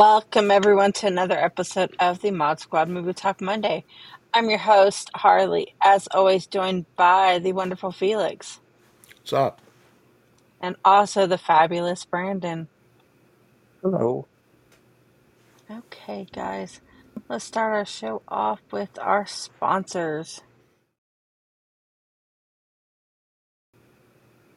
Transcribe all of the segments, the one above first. Welcome, everyone, to another episode of the Mod Squad Movie Talk Monday. I'm your host, Harley, as always joined by the wonderful Felix. What's up? And also the fabulous Brandon. Hello. Okay, guys. Let's start our show off with our sponsors.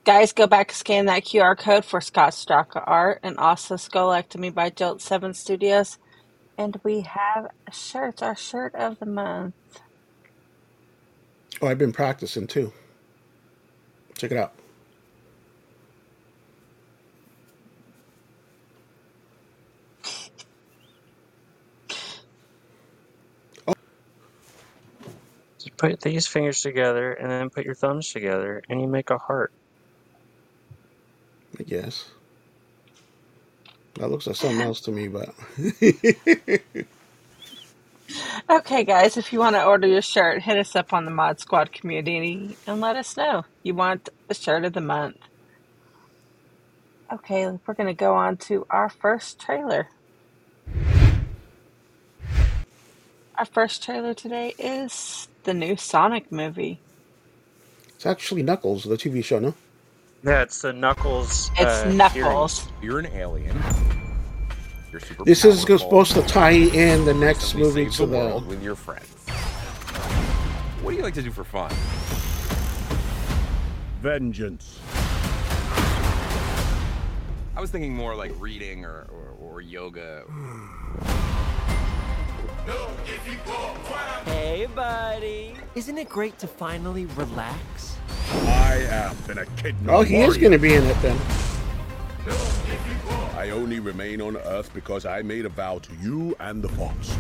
Guys, go back and scan that QR code for Scott Straka Art and also Scolectomy by Jolt 7 Studios. And we have shirts, our shirt of the month. Oh, I've been practicing too. Check it out. Oh. You put these fingers together and then put your thumbs together and you make a heart. I guess. That looks like something else to me, but... Okay, guys, if you want to order your shirt, hit us up on the Mod Squad community and let us know. You want the shirt of the month. Okay, we're going to go on to our first trailer. Our first trailer today is the new Sonic movie. It's actually Knuckles, the TV show, no? Yeah, it's the Knuckles. It's Knuckles. Series. You're an alien. You're super this is supposed to tie in the next movie to the world with your friends. What do you like to do for fun? Vengeance. I was thinking more like reading or yoga. Hey, buddy. Isn't it great to finally relax? I have been a kidnapped. Oh, he warrior. Is going to be in it then. I only remain on Earth because I made a vow to you and the Fox.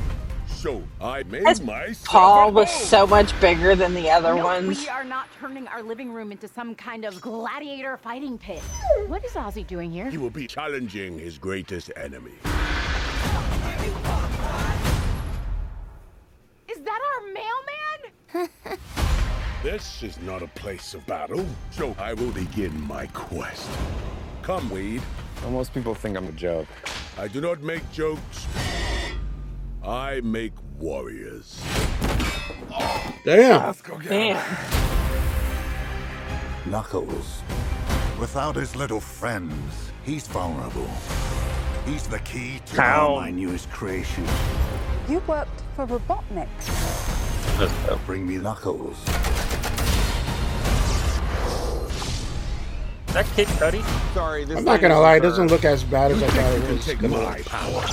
So I made my. Paul was so much bigger than the other ones. We are not turning our living room into some kind of gladiator fighting pit. What is Ozzy doing here? He will be challenging his greatest enemy. Is that our mailman? This is not a place of battle, so I will begin my quest. Come, Weed. Most people think I'm a joke. I do not make jokes. I make warriors. Oh, damn. Let's go get him. Knuckles. Without his little friends, he's vulnerable. He's the key to my newest creation. You worked for Robotnik. Bring me Knuckles. That Kid Cudi? Sorry, this I'm not gonna lie, it doesn't look as bad as I thought it was. Take my power.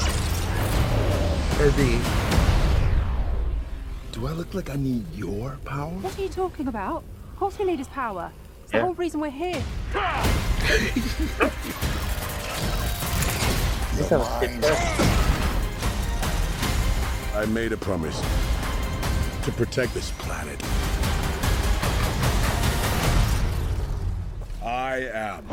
Herbie. Do I look like I need your power? What are you talking about? Of course we need his power. It's the whole reason we're here. I made a promise to protect this planet. I am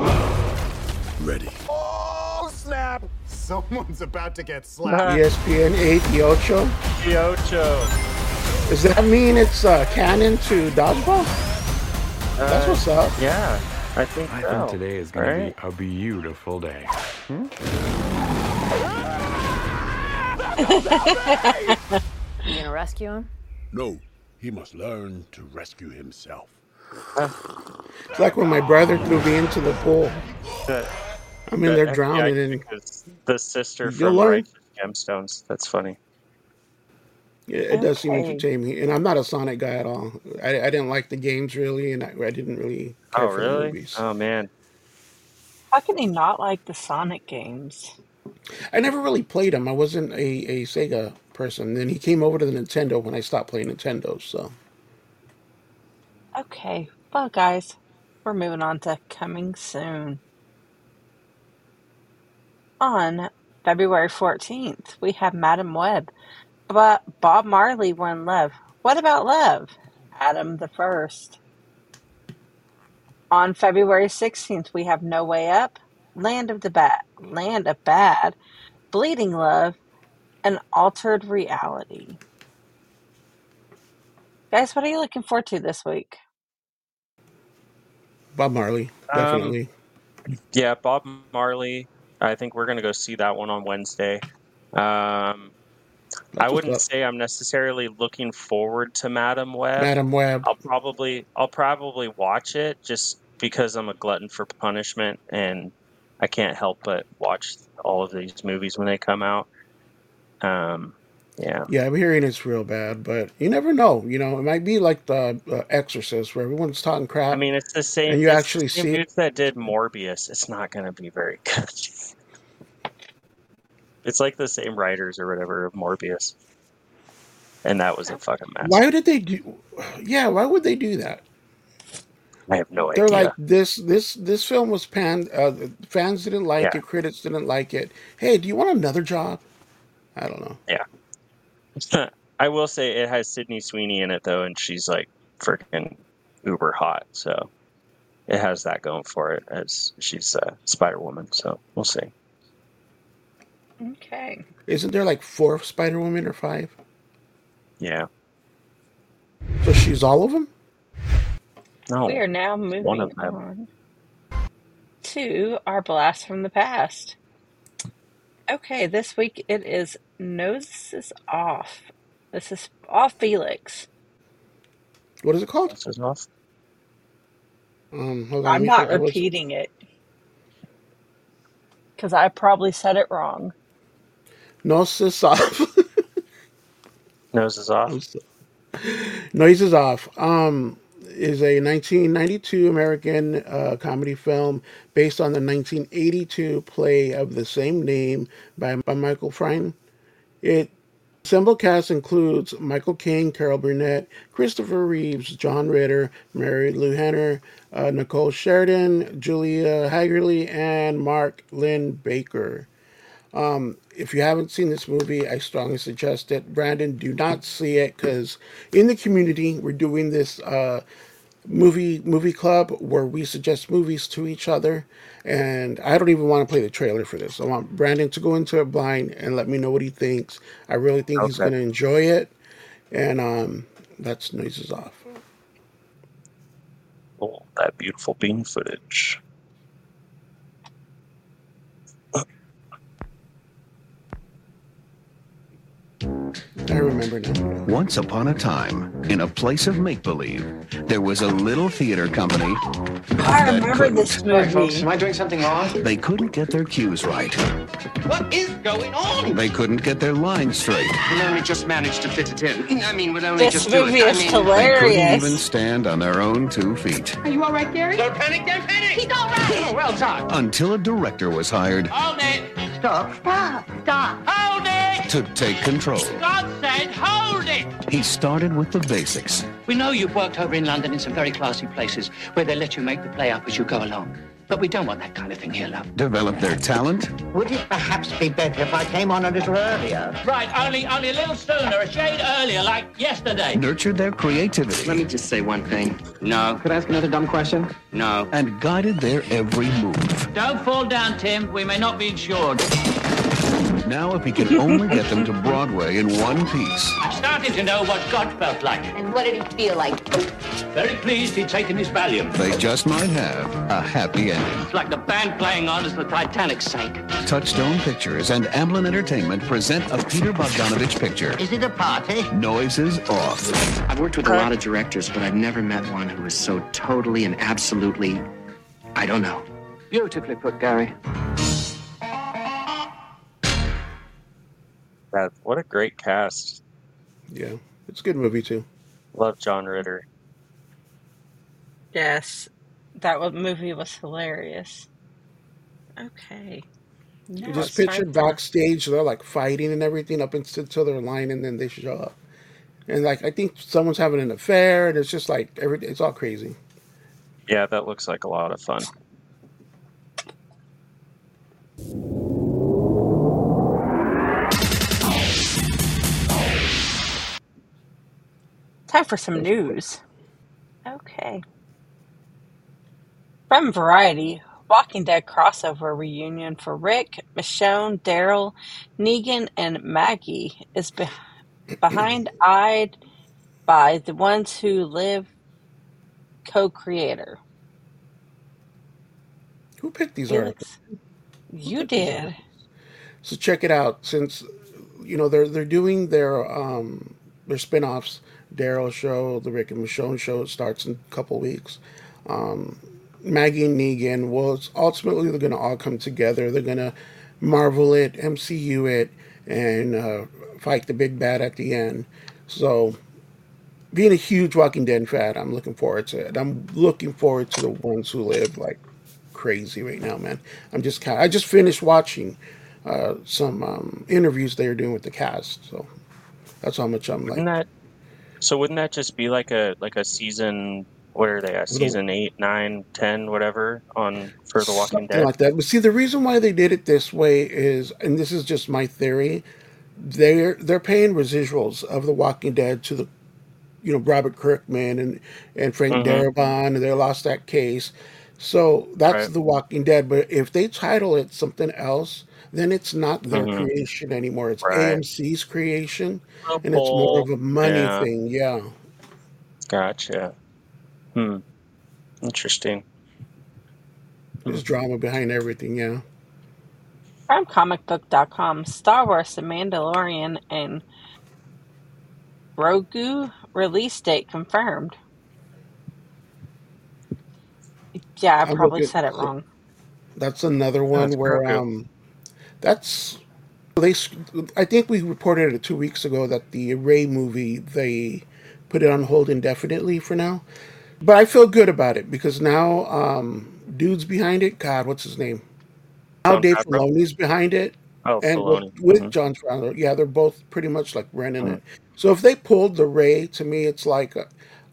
ready. Oh, snap! Someone's about to get slapped. ESPN 8 Yocho. Yocho. Does that mean it's canon to dodgeball? That's what's up. Yeah, I think so. I think today is going to be a beautiful day. Hmm? You going to rescue him? No, he must learn to rescue himself. It's like when my brother threw me into the pool. They're drowning in the sister from Righteous Gemstones. That's funny. Yeah, it does seem entertaining, and I'm not a Sonic guy at all. I didn't like the games really, and I didn't really care for the movies. Oh man, how can they not like the Sonic games? I never really played them. I wasn't a Sega person. Then he came over to the Nintendo when I stopped playing Nintendo. So. Okay, well, guys, we're moving on to coming soon. On February 14th, we have Madam Webb, but Bob Marley One Love. What about love? Adam the First. On February 16th, we have No Way Up, Land of Bad, Bleeding Love, and Altered Reality. Guys, what are you looking forward to this week? Bob Marley, definitely. Bob Marley. I think we're going to go see that one on Wednesday. I wouldn't say I'm necessarily looking forward to Madam Webb. I'll probably watch it just because I'm a glutton for punishment and I can't help but watch all of these movies when they come out. Yeah, I'm hearing it's real bad, but you never know. You know, it might be like the Exorcist, where everyone's talking crap. I mean, it's the same. And you actually see dudes that did Morbius. It's not going to be very good. It's like the same writers or whatever of Morbius, and that was a fucking mess. Why did they do? Yeah, why would they do that? I have no idea. They're like, this film was panned. Fans didn't like it. Critics didn't like it. Hey, do you want another job? I don't know. Yeah. I will say it has Sydney Sweeney in it, though, and she's like freaking uber hot. So it has that going for it, as she's Spider-Woman. So we'll see. Okay. Isn't there like 4 Spider-Women or 5? Yeah. So she's all of them? No. We are now moving on to our blast from the past. Okay, this week it is Noises Off. This is Off Felix. What is it called? Noises Off. Hold on, I'm not repeating it because I probably said it wrong. Noises Off. Noises Off. Noises Off. Is a 1992 American comedy film based on the 1982 play of the same name by Michael Frayn. Its ensemble cast includes Michael Caine, Carol Burnett, Christopher Reeves, John Ritter, Mary Lou Henner, Nicole Sheridan, Julia Hagerty, and Mark Lynn Baker. If you haven't seen this movie, I strongly suggest it. Brandon, do not see it, because in the community, we're doing this movie club where we suggest movies to each other, and I don't even want to play the trailer for this. I want Brandon to go into it blind and let me know what he thinks. I really think he's going to enjoy it, and that's Noises Off. Oh, that beautiful bean footage. I remember now. Once upon a time, in a place of make-believe, there was a little theater company. I remember this movie. Hey, folks, am I doing something wrong? They couldn't get their cues right. What is going on? They couldn't get their lines straight. We only just managed to fit it in. I mean, we only just do it. This movie is hilarious. They couldn't even stand on their own 2 feet. Are you all right, Gary? Don't panic, don't panic. He's all right. Oh, well done. Until a director was hired. Hold it. Stop. Stop. Stop. Hold it. To take control. God said, hold it! He started with the basics. We know you've worked over in London in some very classy places where they let you make the play up as you go along. But we don't want that kind of thing here, love. Develop their talent. Would it perhaps be better if I came on a little earlier? Right, only a little sooner, a shade earlier, like yesterday. Nurture their creativity. Let me just say one thing. No. Could I ask another dumb question? No. And guided their every move. Don't fall down, Tim. We may not be insured. Now, if he could only get them to Broadway in one piece. I'm starting to know what God felt like. And what did he feel like? Very pleased he'd taken his Valium. They just might have a happy ending. It's like the band playing on as the Titanic sank. Touchstone Pictures and Amblin Entertainment present a Peter Bogdanovich picture. Is it a party? Noises Off. I've worked with a lot of directors, but I've never met one who is so totally and absolutely, I don't know. Beautifully put, Gary. What a great cast. Yeah, it's a good movie too. Love John Ritter. Yes, that movie was hilarious. Okay. You just picture backstage, they're like fighting and everything up until their line, and then they show up. And like, I think someone's having an affair, and it's just like, it's all crazy. Yeah, that looks like a lot of fun. Time for some news. Okay. From Variety, Walking Dead crossover reunion for Rick, Michonne, Daryl, Negan, and Maggie is behind-eyed by The Ones Who Live co-creator. Who picked these articles? You did. So check it out. Since you know they're doing their spinoffs, Daryl show, the Rick and Michonne show starts in a couple weeks. Maggie and Negan. Well, it's ultimately they're gonna all come together. They're gonna Marvel it, MCU it, and fight the big bad at the end. So, being a huge Walking Dead fan, I'm looking forward to it. I'm looking forward to The Ones Who Live like crazy right now, man. I just finished watching some interviews they were doing with the cast, so that's how much I'm wouldn't that just be like a season? What are they at? Season 8, 9, 10, whatever on for The Walking Dead? Something like that. But see, the reason why they did it this way is, and this is just my theory, they're paying residuals of The Walking Dead to the, you know, Robert Kirkman and Frank Darabont, and they lost that case. So that's The Walking Dead. But if they title it something else, then it's not their creation anymore. It's AMC's creation, and it's more of a money thing. Yeah. Gotcha. Interesting. There's drama behind everything, yeah. From comicbook.com, Star Wars The Mandalorian and Grogu release date confirmed. Yeah, I probably said it wrong. That's another one I think we reported it 2 weeks ago that the Rey movie, they put it on hold indefinitely for now. But I feel good about it because now dude's behind it. God, what's his name? Now Dave Filoni's behind it. Oh, and with John Favreau. Yeah, they're both pretty much like running it. So if they pulled the Rey, to me, it's like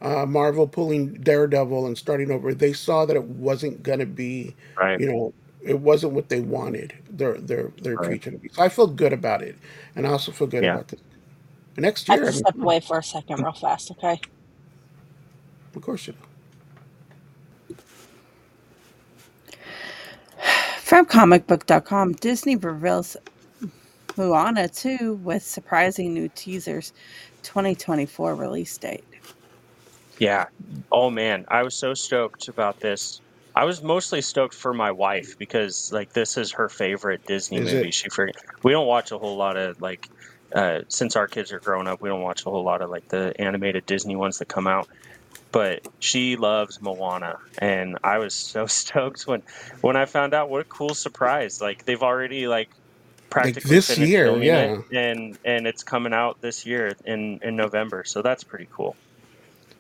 Marvel pulling Daredevil and starting over. They saw that it wasn't going to be, you know, it wasn't what they wanted their future to be. So I feel good about it. And I also feel good about this. Next year. I just step away for a second real fast, okay? Of course you do. From comicbook.com, Disney reveals Moana 2 with surprising new teasers, 2024 release date. Yeah. Oh, man. I was so stoked about this. I was mostly stoked for my wife because, like, this is her favorite Disney movie. We don't watch a whole lot of, like, since our kids are growing up, we don't watch a whole lot of, like, the animated Disney ones that come out. But she loves Moana, and I was so stoked when I found out. What a cool surprise! Like they've already practically this year, it, and it's coming out this year in November. So that's pretty cool.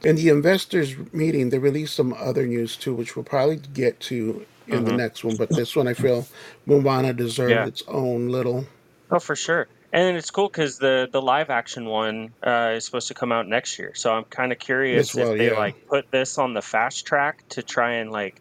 In the investors meeting, they released some other news too, which we'll probably get to in the next one. But this one, I feel Moana deserved its own little. Oh, for sure. And it's cool because the live action one is supposed to come out next year. So I'm kind of curious if they put this on the fast track to try and I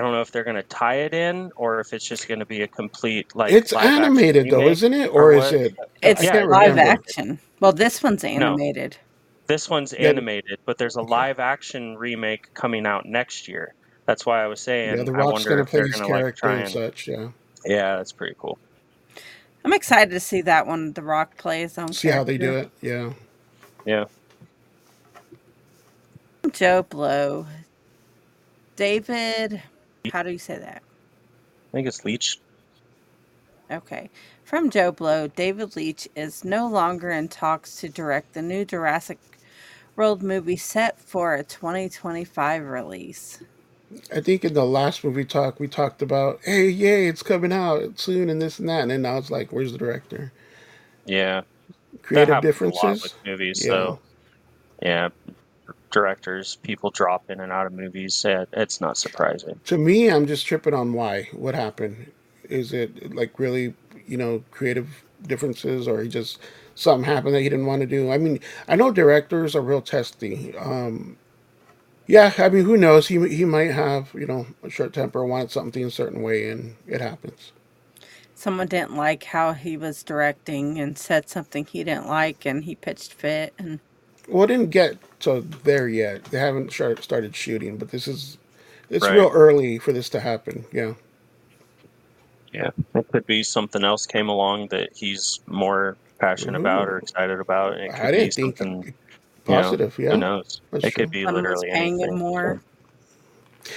don't know if they're going to tie it in or if it's just going to be a complete It's animated though, isn't it? Or is it? It's live action. Well, this one's animated. No, this one's animated, but there's a live action remake coming out next year. That's why I was saying The Rock's going to play his character and such. Yeah. Yeah, that's pretty cool. I'm excited to see that one. The Rock plays on. See how they do it. Yeah. Yeah. Joe Blow. David. How do you say that? I think it's Leach. Okay. From Joe Blow, David Leitch is no longer in talks to direct the new Jurassic World movie set for a 2025 release. I think in the last movie talk, we talked about, hey, yay, it's coming out soon and this and that. And now it's like, where's the director? Yeah. Creative differences. A lot with movies, though. Yeah. Directors, people drop in and out of movies. It's not surprising. To me, I'm just tripping on why. What happened? Is it really, creative differences or just something happened that he didn't want to do? I mean, I know directors are real testy. Yeah, I mean, who knows? He might have, a short temper, wanted something a certain way, and it happens. Someone didn't like how he was directing and said something he didn't like, and he pitched fit. And well, it didn't get to there yet. They haven't started shooting, but it's real early for this to happen. Yeah. Yeah, it could be something else came along that he's more passionate about or excited about. And it could be something positive, who knows? It could be literally anything. More.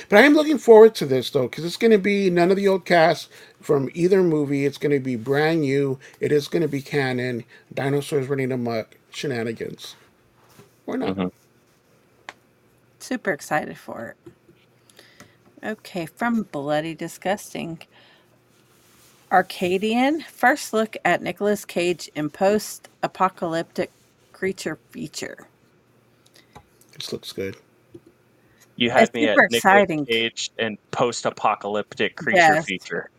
But I am looking forward to this, though, because it's going to be none of the old cast from either movie. It's going to be brand new. It is going to be canon. Dinosaurs running amok. Shenanigans. Or not. Mm-hmm. Super excited for it. Okay, from Bloody Disgusting. Arcadian. First look at Nicolas Cage in post-apocalyptic creature feature. This looks good. You had me at Nicolas Cage and post-apocalyptic creature feature.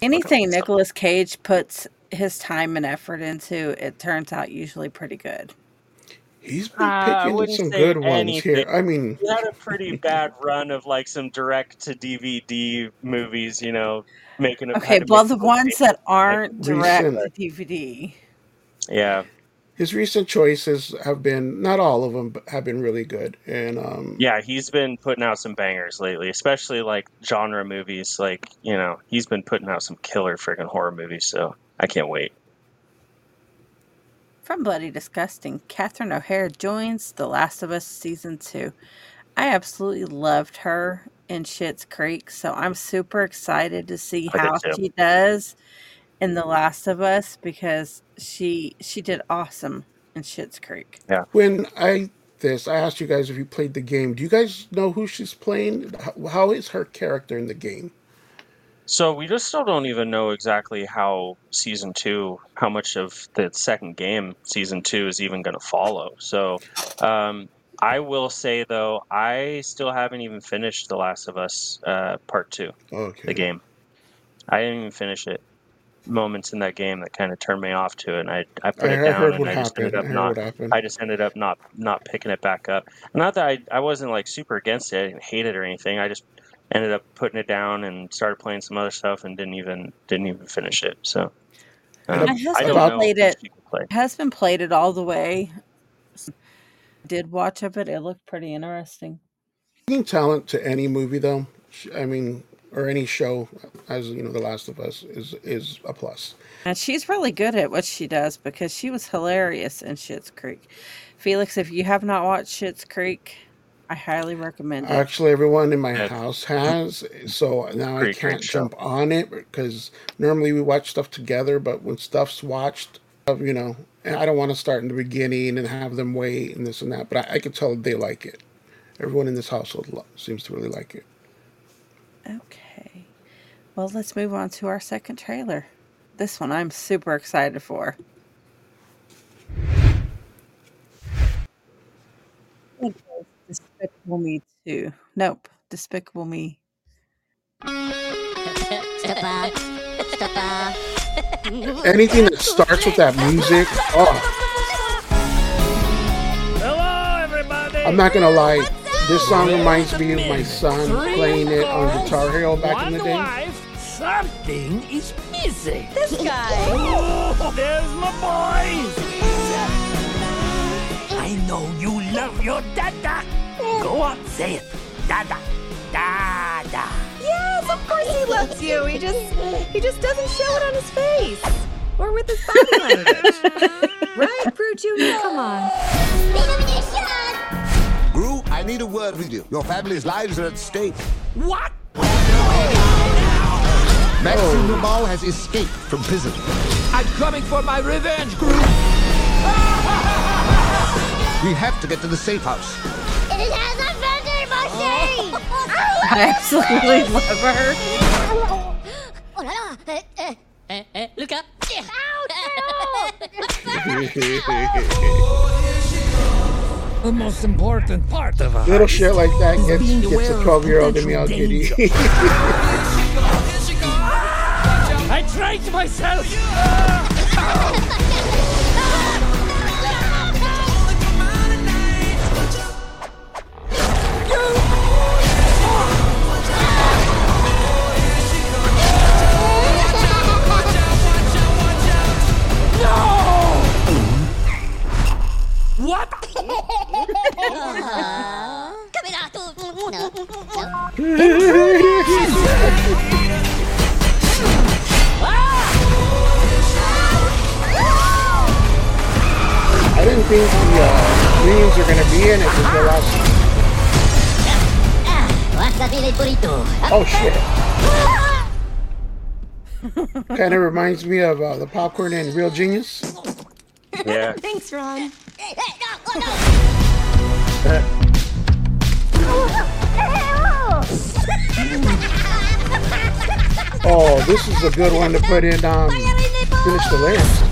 Anything Nicolas Cage puts his time and effort into, it turns out usually pretty good. He's been picking some good ones here. I mean, he had a pretty bad run of like some direct to DVD movies, you know, making a the ones that aren't direct to DVD. Yeah. His recent choices have been, not all of them, but have been really good. And yeah, he's been putting out some bangers lately, especially like genre movies. Like, you know, he's been putting out some killer freaking horror movies. So I can't wait. From Bloody Disgusting, Catherine O'Hara joins The Last of Us Season 2. I absolutely loved her in Schitt's Creek, so I'm super excited to see how she does in The Last of Us, because she did awesome in Schitt's Creek. Yeah. When I asked you guys if you played the game. Do you guys know who she's playing? How is her character in the game? So we just still don't even know exactly how season 2, how much of the second game season 2 is even going to follow. So I will say, though, I still haven't even finished The Last of Us Part 2, the game. I didn't even finish it. Moments in that game that kind of turned me off to it, and I put it down, and I just ended up not picking it back up. Not that I wasn't like super against it, I didn't hate it or anything. I just ended up putting it down and started playing some other stuff, and didn't even finish it. So my husband played it all the way. Did watch of it. It looked pretty interesting. Bringing talent to any movie, though, I mean, or any show, as you know, The Last of Us is a plus. And she's really good at what she does, because she was hilarious in Schitt's Creek. Felix, if you have not watched Schitt's Creek, I highly recommend it. Actually, everyone in my house has, so now I can't jump on it, because normally we watch stuff together, but when stuff's watched, you know, and I don't want to start in the beginning and have them wait and this and that, but I could tell they like it. Everyone in this household seems to really like it. Okay, well, let's move on to our second trailer. This one I'm super excited for. Despicable Me 2. Nope, Despicable Me. Anything that starts with that music. Oh. Hello, everybody. I'm not gonna lie. This song reminds me of my son playing it on Guitar Hero back in the day. Wife, something is missing. This guy. Oh, there's my boy. I know you love your dada. Go on, say it. Dada. Dada. Yes, of course he loves you. He just doesn't show it on his face. Or with his body language. Right, Prue Jr.? Come on. I need a word with you. Your family's lives are at stake. What? Maxim Dumal has escaped from prison. I'm coming for my revenge, Groot. We have to get to the safe house. It has a vending machine. I absolutely love her. Look up. Ow, no. The most important part of us. Little shit like that gets a 12-year-old in me all giddy. I tricked myself. No! What? I didn't think the greens are going to be in it because Lánzate del burrito. Oh shit! Kind of reminds me of the popcorn and Real Genius. Yeah. Thanks, Ron. Oh, this is a good one to put in. Finish the lyrics.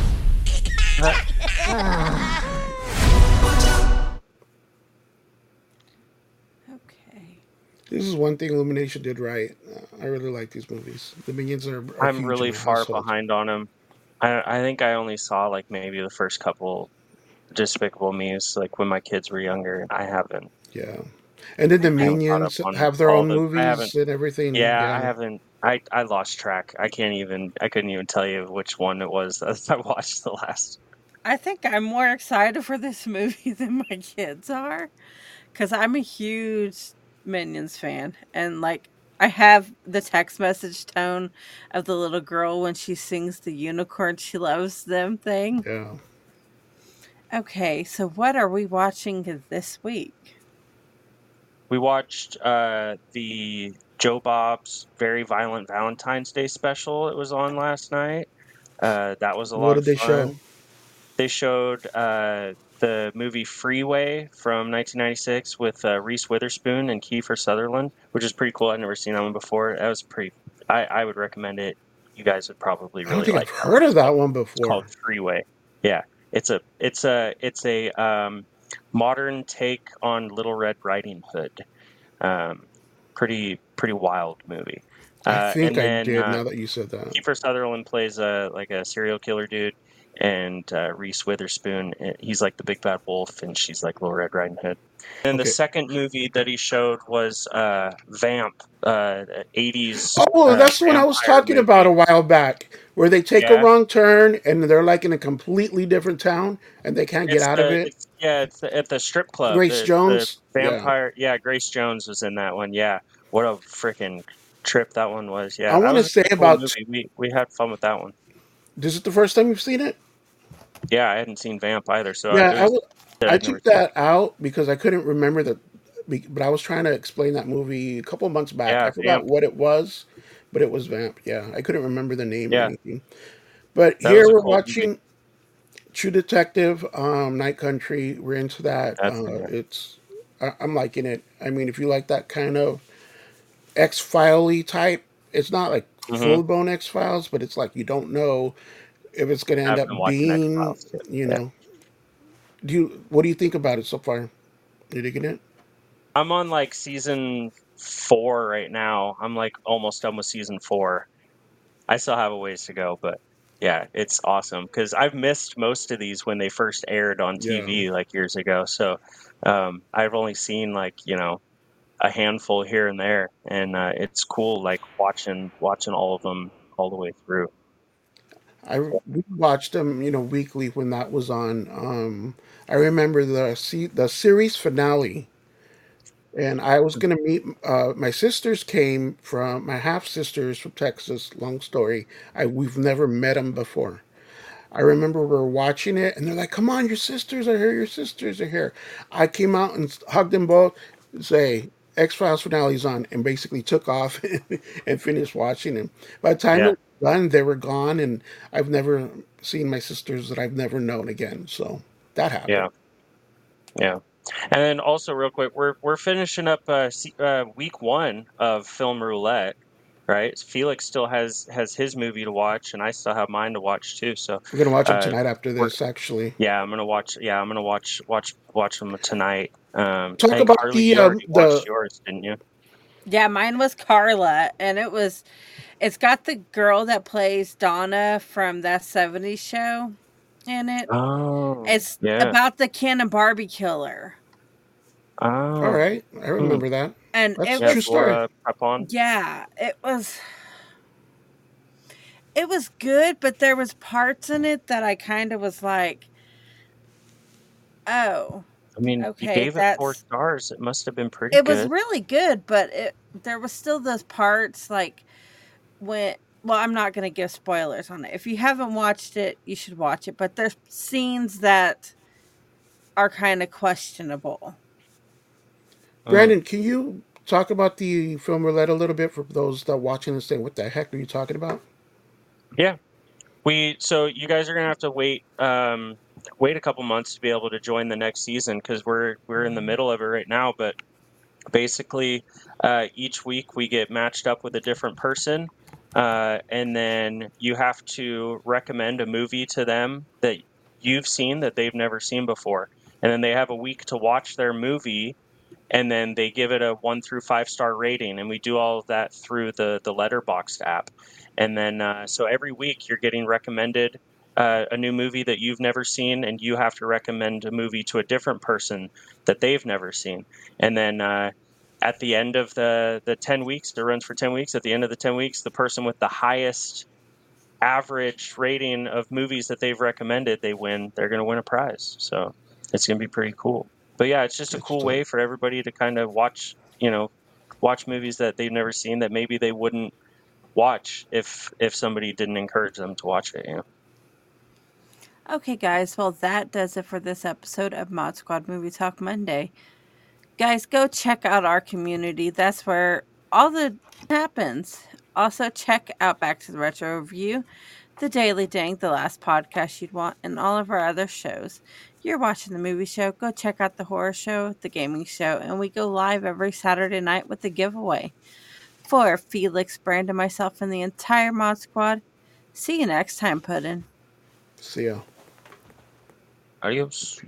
Okay. This is one thing Illumination did right. I really like these movies. The Minions are I'm really far behind on them. I think I only saw like maybe the first couple Despicable Me's like when my kids were younger. I haven't. Yeah. And then the Minions have their own movies and everything. Yeah, I haven't. I lost track. I couldn't even tell you which one it was that I watched the last. I think I'm more excited for this movie than my kids are, because I'm a huge Minions fan. And like, I have the text message tone of the little girl when she sings the unicorn she loves them thing. Yeah. Okay, so what are we watching this week? We watched the Joe Bob's Very Violent Valentine's Day special. It was on last night. That was a lot of fun. What did they show? They showed the movie Freeway from 1996 with Reese Witherspoon and Kiefer Sutherland, which is pretty cool. I'd never seen that one before. That was pretty. I would recommend it. You guys would probably really like it. I've heard of that one before. It's called Freeway. Yeah, it's a modern take on Little Red Riding Hood. Pretty wild movie. I think I did. Now that you said that, Kiefer Sutherland plays a serial killer dude, and Reese Witherspoon, he's like the big bad wolf, and she's like Little Red Riding Hood. And the second movie that he showed was Vamp, 80s. Oh, that's the one I was talking about a while back, where they take a wrong turn and they're like in a completely different town and they can't get out of it. It's at the strip club. Grace Jones. The vampire. Yeah, Grace Jones was in that one. Yeah, what a freaking trip that one was. Yeah, I want to say about we had fun with that one. This is the first time you've seen it? Yeah, I hadn't seen Vamp either. So yeah, I took that out because I couldn't remember but I was trying to explain that movie a couple months back. Yeah, I forgot what it was, but it was Vamp. Yeah, I couldn't remember the name or anything. But here we're watching movie. True Detective, Night Country. We're into that. I'm liking it. I mean, if you like that kind of X-File-y type, it's not like full-blown X-Files, but it's like you don't know if it's going to end up being, you know. What do you think about it so far? You digging it? I'm on like season 4 right now. I'm like almost done with season 4. I still have a ways to go, but yeah, it's awesome because I've missed most of these when they first aired on TV like years ago. So I've only seen like, you know, a handful here and there, and it's cool like watching all of them all the way through. We watched them, you know, weekly when that was on. I remember the series finale, and I was going to meet my sisters came from my half sisters from Texas. Long story, we've never met them before. I remember we were watching it, and they're like, "Come on, your sisters are here! Your sisters are here!" I came out and hugged them both, and say, "X-Files finale's on," and basically took off and finished watching them. By the time it was done, they were gone, and I've never seen my sisters that I've never known again. So that happened. Yeah. And then also, real quick, we're finishing up week 1 of Film Roulette, right? Felix still has his movie to watch, and I still have mine to watch too. So we're gonna watch them tonight after this, actually. Yeah, I'm gonna watch. Yeah, I'm gonna watch them tonight. Talk about Carly, you watched yours, didn't you? Yeah, mine was Carla, and it's got the girl that plays Donna from That 70s Show in it. Oh, it's about the Ken and Barbie killer. Oh, all right, I remember that. And that's a true story. Yeah, it was good, but there was parts in it that I kind of was like, oh. I mean, you gave it 4 stars. It must have been pretty good. It was really good, but there was still those parts like when. Well, I'm not going to give spoilers on it. If you haven't watched it, you should watch it. But there's scenes that are kind of questionable. Brandon, can you Talk about the Film Roulette a little bit for those that are watching and saying, what the heck are you talking about? Yeah. So you guys are going to have to wait a couple months to be able to join the next season, because we're in the middle of it right now. But basically, each week we get matched up with a different person. And then you have to recommend a movie to them that you've seen that they've never seen before. And then they have a week to watch their movie, and then they give it a 1 through 5 star rating. And we do all of that through the Letterboxd app. And then so every week you're getting recommended a new movie that you've never seen, and you have to recommend a movie to a different person that they've never seen. And then at the end of the 10 weeks, it runs for 10 weeks. At the end of the 10 weeks, the person with the highest average rating of movies that they've recommended, they win. They're going to win a prize. So it's going to be pretty cool. But yeah, it's just a cool way for everybody to kind of watch movies that they've never seen that maybe they wouldn't watch if somebody didn't encourage them to watch it. You know? Okay, guys. Well, that does it for this episode of Mod Squad Movie Talk Monday. Guys, go check out our community. That's where all the happens. Also, check out Back to the Retro Review, The Daily Dang, The Last Podcast You'd Want, and all of our other shows. You're watching the movie show. Go check out the horror show, the gaming show, and we go live every Saturday night with a giveaway. For Felix, Brandon, myself, and the entire Mod Squad, see you next time, Puddin'. See ya. Adios.